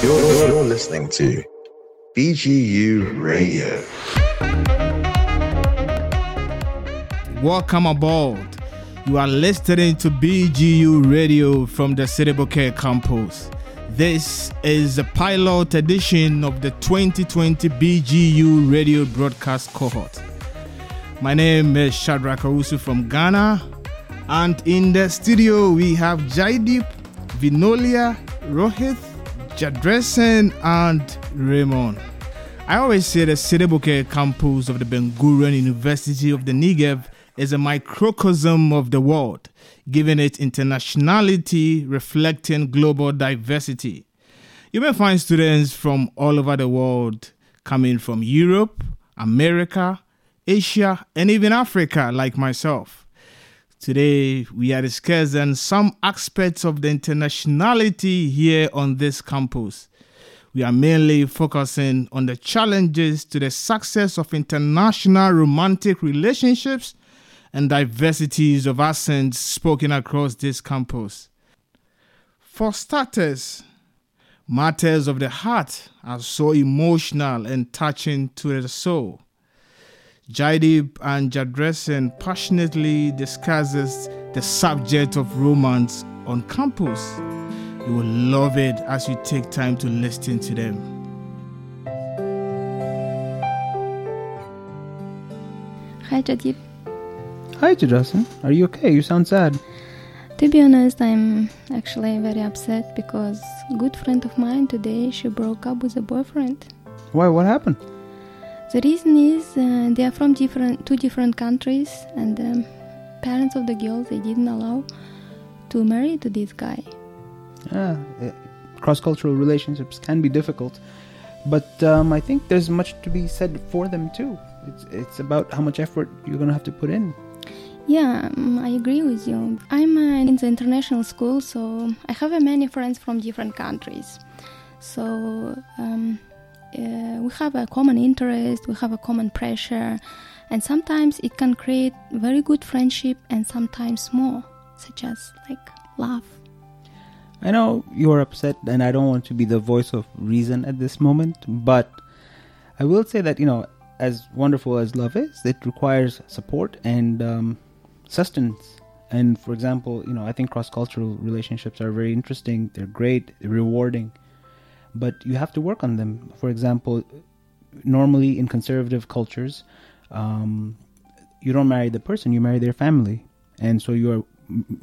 You're listening to BGU Radio. Welcome aboard. You are listening to BGU Radio from the Sde Boker campus. This is the pilot edition of the 2020 BGU Radio broadcast cohort. My name is Shadra Karusu from Ghana, and in the studio we have Jaideep, Vinolia, Rohith, Jadresen, and Raymond. I always say the Sde Boker campus of the Ben Gurion University of the Negev is a microcosm of the world, giving it internationality, reflecting global diversity. You may find students from all over the world coming from Europe, America, Asia, and even Africa, like myself. Today, we are discussing some aspects of the internationality here on this campus. We are mainly focusing on the challenges to the success of international romantic relationships and diversities of accents spoken across this campus. For starters, matters of the heart are so emotional and touching to the soul. Jaideep and Jadresen passionately discusses the subject of romance on campus. You will love it as you take time to listen to them. Hi, Jaideep. Hi, Jadresen. Are you okay? You sound sad. To be honest, I'm actually very upset because a good friend of mine today, she broke up with a boyfriend. Why? What happened? The reason is they are from two different countries, and the parents of the girl, they didn't allow to marry to this guy. Cross-cultural relationships can be difficult, but I think there's much to be said for them too. It's about how much effort you're going to have to put in. Yeah, I agree with you. I'm in the international school, so I have many friends from different countries. So we have a common interest, we have a common pressure, and sometimes it can create very good friendship and sometimes more, such as like love. I know you're upset, and I don't want to be the voice of reason at this moment, but I will say that, you know, as wonderful as love is, it requires support and sustenance. And for example, you know, I think cross-cultural relationships are very interesting, they're great, they're rewarding. But you have to work on them. For example, normally in conservative cultures, you don't marry the person, you marry their family. And so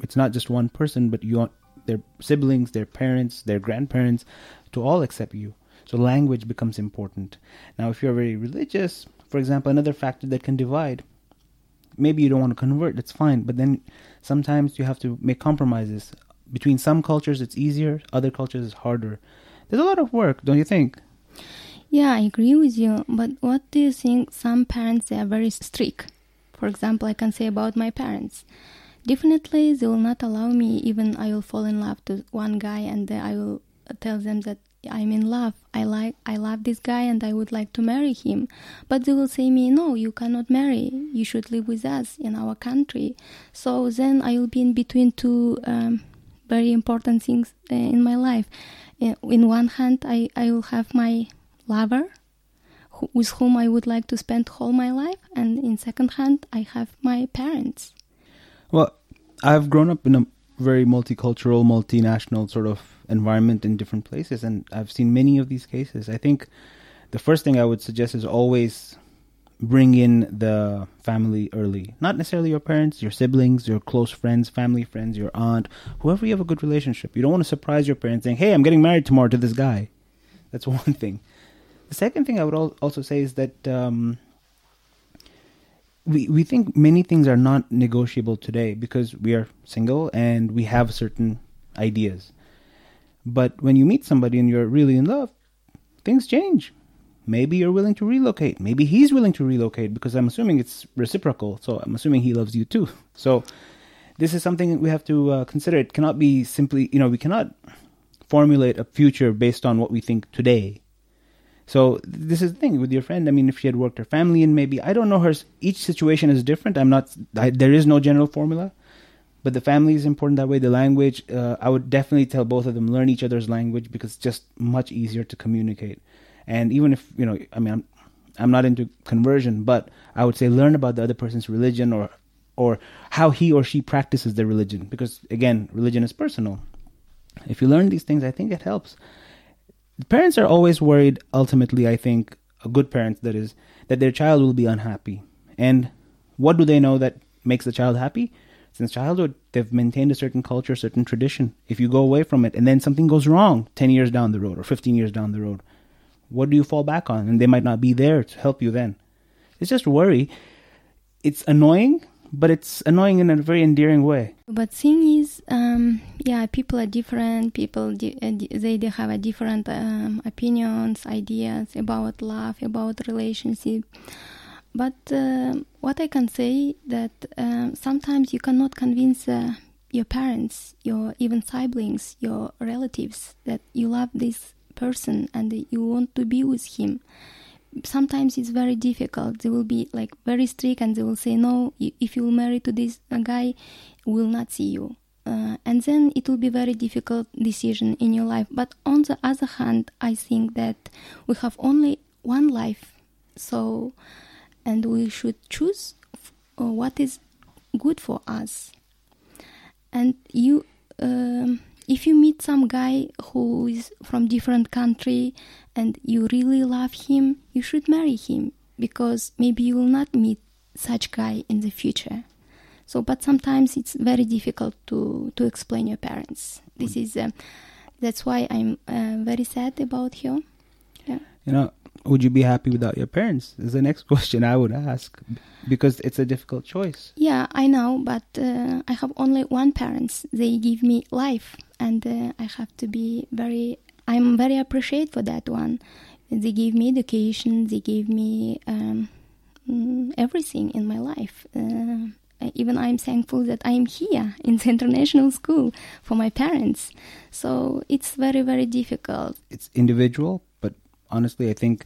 it's not just one person, but you want their siblings, their parents, their grandparents to all accept you. So language becomes important. Now, if you're very religious, for example, another factor that can divide, maybe you don't want to convert, that's fine. But then sometimes you have to make compromises. Between some cultures, it's easier, other cultures, it's harder. There's a lot of work, don't you think? Yeah, I agree with you. But what do you think? Some parents, they are very strict. For example, I can say about my parents. Definitely, they will not allow me, even I will fall in love to one guy and I will tell them that I'm in love. I love this guy and I would like to marry him. But they will say me, no, you cannot marry. You should live with us in our country. So then I will be in between two very important things in my life. In one hand, I will have my lover with whom I would like to spend all my life, and in second hand, I have my parents. Well, I've grown up in a very multicultural, multinational sort of environment in different places, and I've seen many of these cases. I think the first thing I would suggest is always bring in the family early. Not necessarily your parents, your siblings, your close friends, family friends, your aunt, whoever you have a good relationship. You don't want to surprise your parents saying, hey, I'm getting married tomorrow to this guy. That's one thing. The second thing I would also say is that we think many things are not negotiable today because we are single and we have certain ideas. But when you meet somebody and you're really in love, things change. Maybe you're willing to relocate. Maybe he's willing to relocate because I'm assuming it's reciprocal. So I'm assuming he loves you too. So this is something we have to consider. It cannot be simply, you know, we cannot formulate a future based on what we think today. So this is the thing with your friend. I mean, if she had worked her family in, maybe, I don't know her, each situation is different. There is no general formula. But the family is important that way. The language, I would definitely tell both of them, learn each other's language, because it's just much easier to communicate. And even if, you know, I mean, I'm not into conversion, but I would say learn about the other person's religion or how he or she practices their religion. Because, again, religion is personal. If you learn these things, I think it helps. Parents are always worried, ultimately, I think, a good parent, that is, that their child will be unhappy. And what do they know that makes the child happy? Since childhood, they've maintained a certain culture, certain tradition. If you go away from it and then something goes wrong 10 years down the road or 15 years down the road, what do you fall back on? And they might not be there to help you then. It's just worry. It's annoying, but it's annoying in a very endearing way. But thing is, people are different. People, they have a different opinions, ideas about love, about relationship. But what I can say that sometimes you cannot convince your parents, your even siblings, your relatives that you love this person and you want to be with him. Sometimes it's very difficult. They will be like very strict and they will say, no, if you marry to this guy, we'll not see you. And then it will be very difficult decision in your life. But on the other hand, I think that we have only one life. So, and we should choose what is good for us. And you, if you meet some guy who is from different country and you really love him, you should marry him, because maybe you will not meet such guy in the future. So, but sometimes it's very difficult to explain your parents. This is that's why I'm very sad about you. Yeah. You know, would you be happy without your parents? Is the next question I would ask, because it's a difficult choice. Yeah, I know, but I have only one parents. They give me life, and I have to be I'm very appreciated for that one. They gave me education. They gave me everything in my life. Even I'm thankful that I'm here in the international school for my parents. So it's very, very difficult. It's individual. Honestly, I think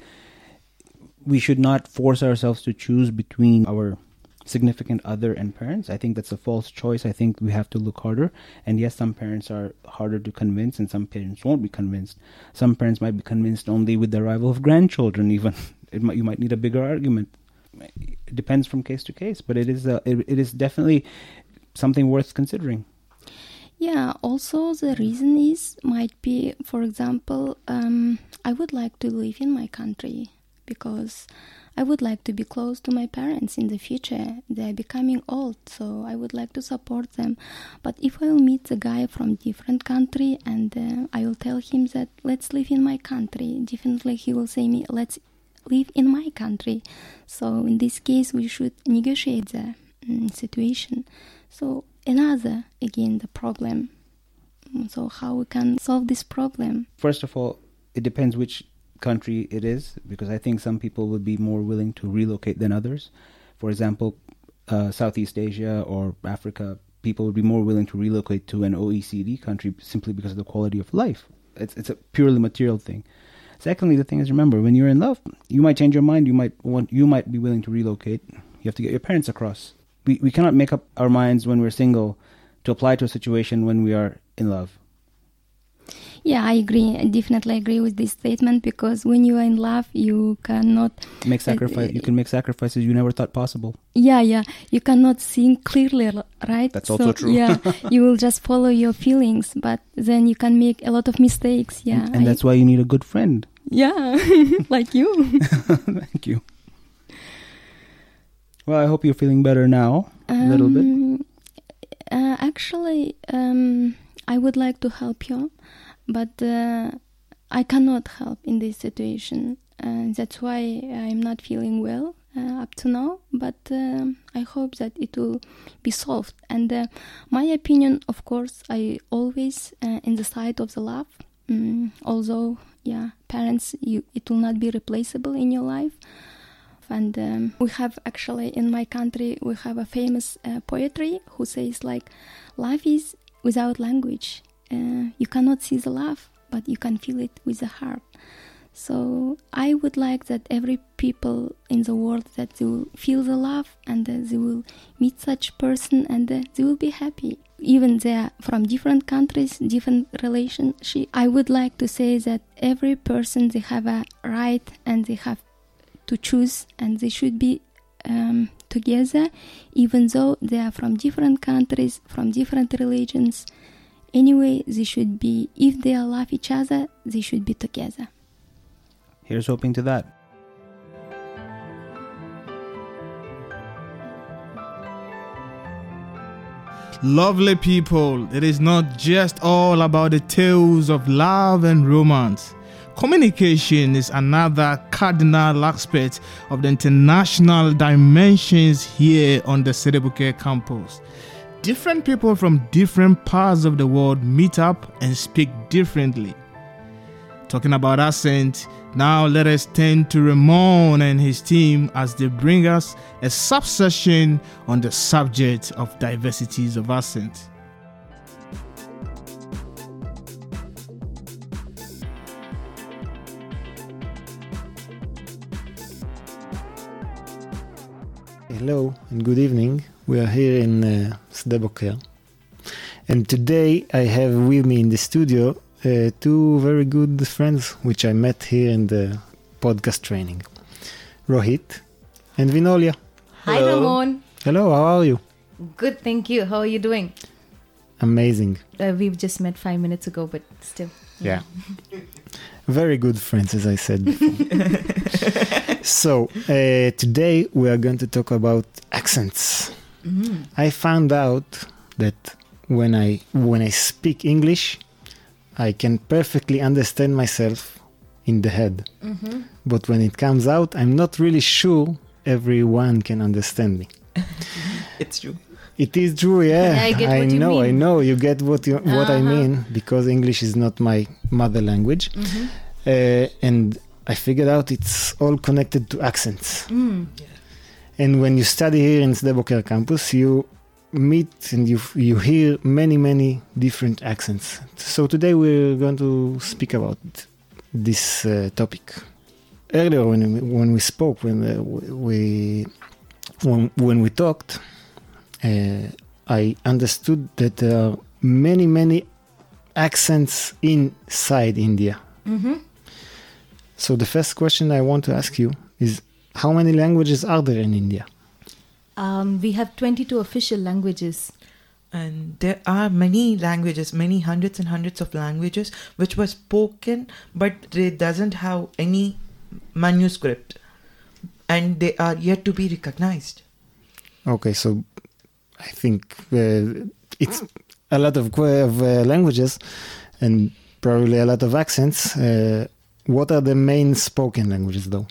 we should not force ourselves to choose between our significant other and parents. I think that's a false choice. I think we have to look harder. And yes, some parents are harder to convince and some parents won't be convinced. Some parents might be convinced only with the arrival of grandchildren even. You might need a bigger argument. It depends from case to case, but it is definitely something worth considering. Yeah, also the reason is might be, for example, I would like to live in my country because I would like to be close to my parents in the future. They're becoming old, so I would like to support them. But if I will meet a guy from different country and I will tell him that let's live in my country, definitely he will say me, let's live in my country. So in this case, we should negotiate the situation. So another, again, the problem. So how we can solve this problem? First of all, it depends which country it is, because I think some people would be more willing to relocate than others. For example, Southeast Asia or Africa, people would be more willing to relocate to an OECD country simply because of the quality of life. It's a purely material thing. Secondly, the thing is, remember, when you're in love, you might change your mind. You might be willing to relocate. You have to get your parents across. We cannot make up our minds when we're single to apply to a situation when we are in love. Yeah, I agree. I definitely agree with this statement, because when you are in love, you cannot make sacrifices. You can make sacrifices you never thought possible. Yeah. You cannot think clearly, right? That's also true. Yeah, you will just follow your feelings, but then you can make a lot of mistakes. Yeah, and that's why you need a good friend. Yeah, like you. Thank you. Well, I hope you're feeling better now, a little bit. Actually, I would like to help you, but I cannot help in this situation. That's why I'm not feeling well up to now, but I hope that it will be solved. And my opinion, of course, I always in the side of the love, although, yeah, parents, it will not be replaceable in your life. And we have actually in my country, we have a famous poetry who says like, love is without language. You cannot see the love, but you can feel it with the heart. So I would like that every people in the world, that they will feel the love and they will meet such person and they will be happy. Even they are from different countries, different relationship. I would like to say that every person, they have a right and they have to choose, and they should be together, even though they are from different countries, from different religions. Anyway, they should be, if they love each other, they should be together. Here's hoping to that. Lovely people, it is not just all about the tales of love and romance. Communication is another cardinal aspect of the international dimensions here on the Sde Boker campus. Different people from different parts of the world meet up and speak differently. Talking about accent, now let us turn to Ramon and his team as they bring us a subsection on the subject of diversities of accent. Hello and good evening. We are here in Sde Boker. And today I have with me in the studio two very good friends which I met here in the podcast training, Rohit and Vinolia. Hi. Hello. Ramon. Hello, how are you? Good, thank you. How are you doing? Amazing. We've just met 5 minutes ago, but still. Yeah. Very good friends, as I said before. So, today we are going to talk about accents. Mm-hmm. I found out that when I speak English, I can perfectly understand myself in the head. Mm-hmm. But when it comes out, I'm not really sure everyone can understand me. It's true. It is true, yeah. I know. You get what I mean, because English is not my mother language. Mm-hmm. And I figured out it's all connected to accents. Mm. Yeah. And when you study here in Sde Boker campus, you meet and you hear many different accents. So today we're going to speak about this topic. Earlier when we talked, I understood that there are many accents inside India. Mm-hmm. So the first question I want to ask you is, how many languages are there in India? We have 22 official languages. And there are many languages, many hundreds and hundreds of languages which were spoken, but they doesn't have any manuscript. And they are yet to be recognized. Okay, so I think it's a lot of languages and probably a lot of accents. What are the main spoken languages though?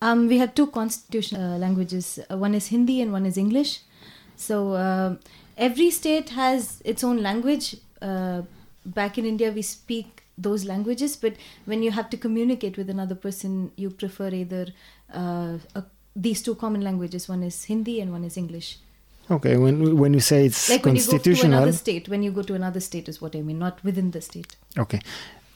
We have two constitutional languages. One is Hindi and one is English. So every state has its own language. Back in India, we speak those languages, but when you have to communicate with another person, you prefer either these two common languages. One is Hindi and one is English. Okay, when you say it's like constitutional, when you go to another state is what I mean, not within the state. Okay,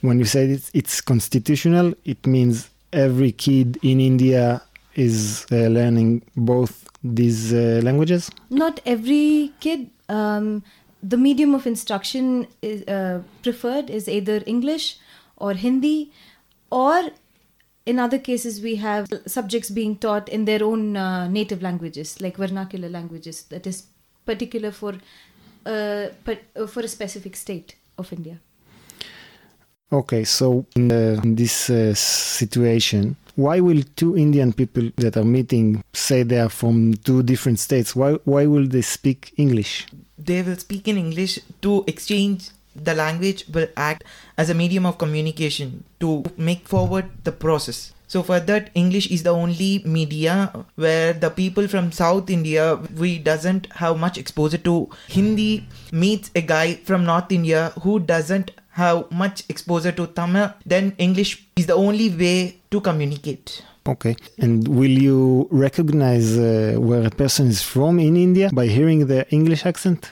when you say it's constitutional, it means every kid in India is learning both these languages? Not every kid. The medium of instruction is preferred is either English or Hindi, or in other cases we have subjects being taught in their own native languages, like vernacular languages, that is particular for a specific state of India. Okay, so in this situation, why will two Indian people that are meeting, say they are from two different states, why will they speak English? They will speak in English to exchange. The language will act as a medium of communication to make forward the process. So for that, English is the only media where the people from South India, we doesn't have much exposure to Hindi, meets a guy from North India who doesn't have much exposure to Tamil, then English is the only way to communicate. Okay. And will you recognize where a person is from in India by hearing their English accent?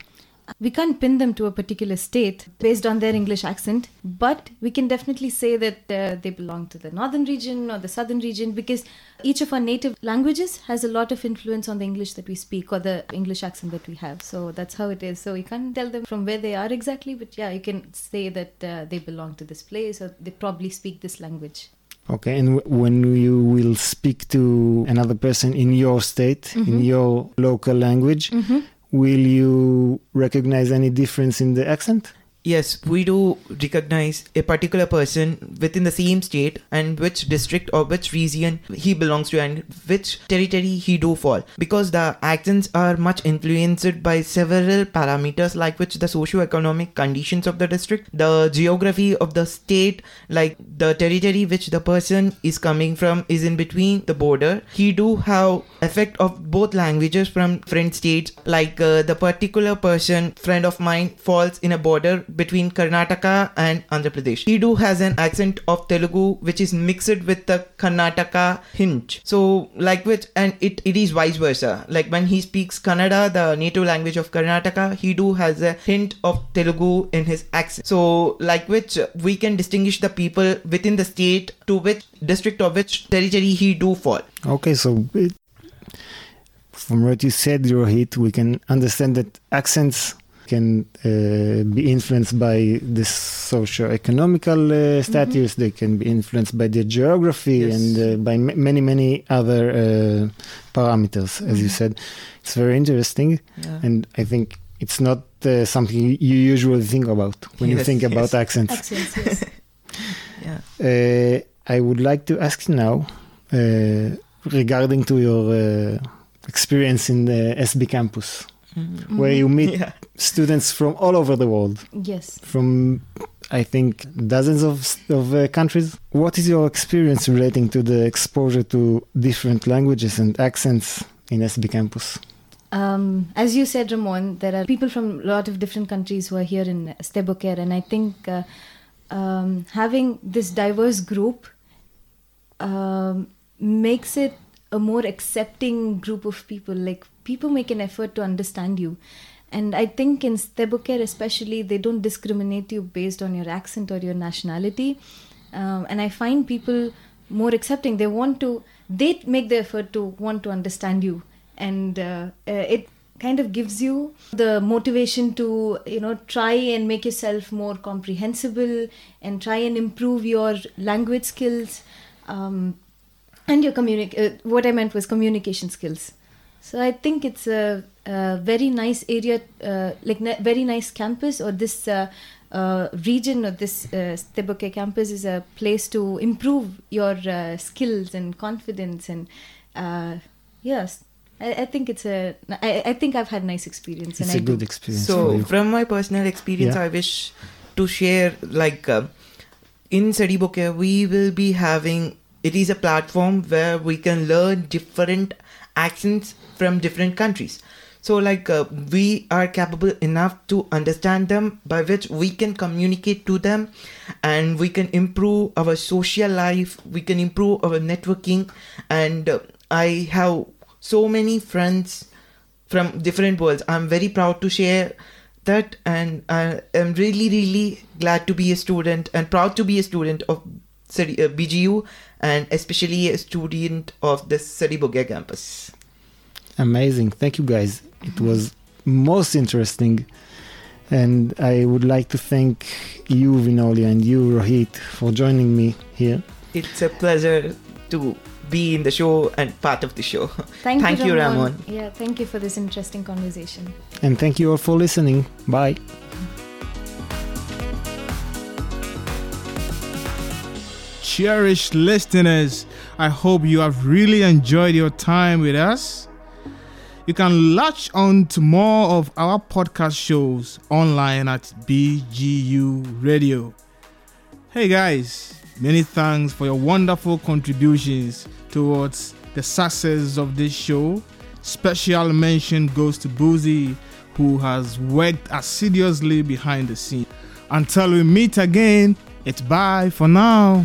We can't pin them to a particular state based on their English accent, but we can definitely say that they belong to the northern region or the southern region, because each of our native languages has a lot of influence on the English that we speak or the English accent that we have. So that's how it is. So you can't tell them from where they are exactly, but yeah, you can say that they belong to this place or they probably speak this language. Okay, and when you will speak to another person in your state, mm-hmm. in your local language, mm-hmm. will you recognize any difference in the accent? Yes, we do recognize a particular person within the same state and which district or which region he belongs to and which territory he do fall, because the accents are much influenced by several parameters, like which the socio-economic conditions of the district, the geography of the state, like the territory which the person is coming from is in between the border. He do have effect of both languages from different states, like the particular person, friend of mine, falls in a border between Karnataka and Andhra Pradesh. He do has an accent of Telugu which is mixed with the Karnataka hint. So like which, and it is vice versa. Like when he speaks Kannada, the native language of Karnataka, he do has a hint of Telugu in his accent. So like which we can distinguish the people within the state to which district or which territory he do fall. Okay, so from what you said, Rohit, we can understand that accents can be influenced by the socio-economical status, mm-hmm. they can be influenced by the geography, yes. and by many other parameters, mm-hmm. as you said. It's very interesting, yeah. and I think it's not something you usually think about when yes, you think yes. about accents. Accents, yes. yeah. I would like to ask you now, regarding to your experience in the SB campus, mm-hmm. where you meet yeah. students from all over the world. Yes. From, I think, dozens of countries. What is your experience relating to the exposure to different languages and accents in SB campus? As you said, Ramon, there are people from a lot of different countries who are here in Sde Boker, and I think having this diverse group makes it a more accepting group of people. Like, people make an effort to understand you. And I think in Sde Boker especially, they don't discriminate you based on your accent or your nationality. And I find people more accepting. They make the effort to want to understand you. And it kind of gives you the motivation to, try and make yourself more comprehensible and try and improve your language skills. And your what I meant was communication skills. So I think it's a very nice area, very nice campus, or this region, or this Sde Boker campus is a place to improve your skills and confidence. And yes, I think it's I think I've had nice experience. It's a good experience. So from my personal experience, yeah. I wish to share, like in Sde Boker, we will be having, it is a platform where we can learn different accents from different countries. So like we are capable enough to understand them, by which we can communicate to them and we can improve our social life, we can improve our networking. And I have so many friends from different worlds. I'm very proud to share that, and I am really, really glad to be a student and proud to be a student of BGU, and especially a student of the Sde Boker campus. Amazing. Thank you, guys. It was most interesting. And I would like to thank you, Vinolia, and you, Rohit, for joining me here. It's a pleasure to be in the show and part of the show. Thank you, Ramon. Yeah, thank you for this interesting conversation. And thank you all for listening. Bye. Cherished listeners, I hope you have really enjoyed your time with us. You can latch on to more of our podcast shows online at BGU Radio. Hey guys, many thanks for your wonderful contributions towards the success of this show. Special mention goes to Boozy, who has worked assiduously behind the scenes. Until we meet again, it's bye for now.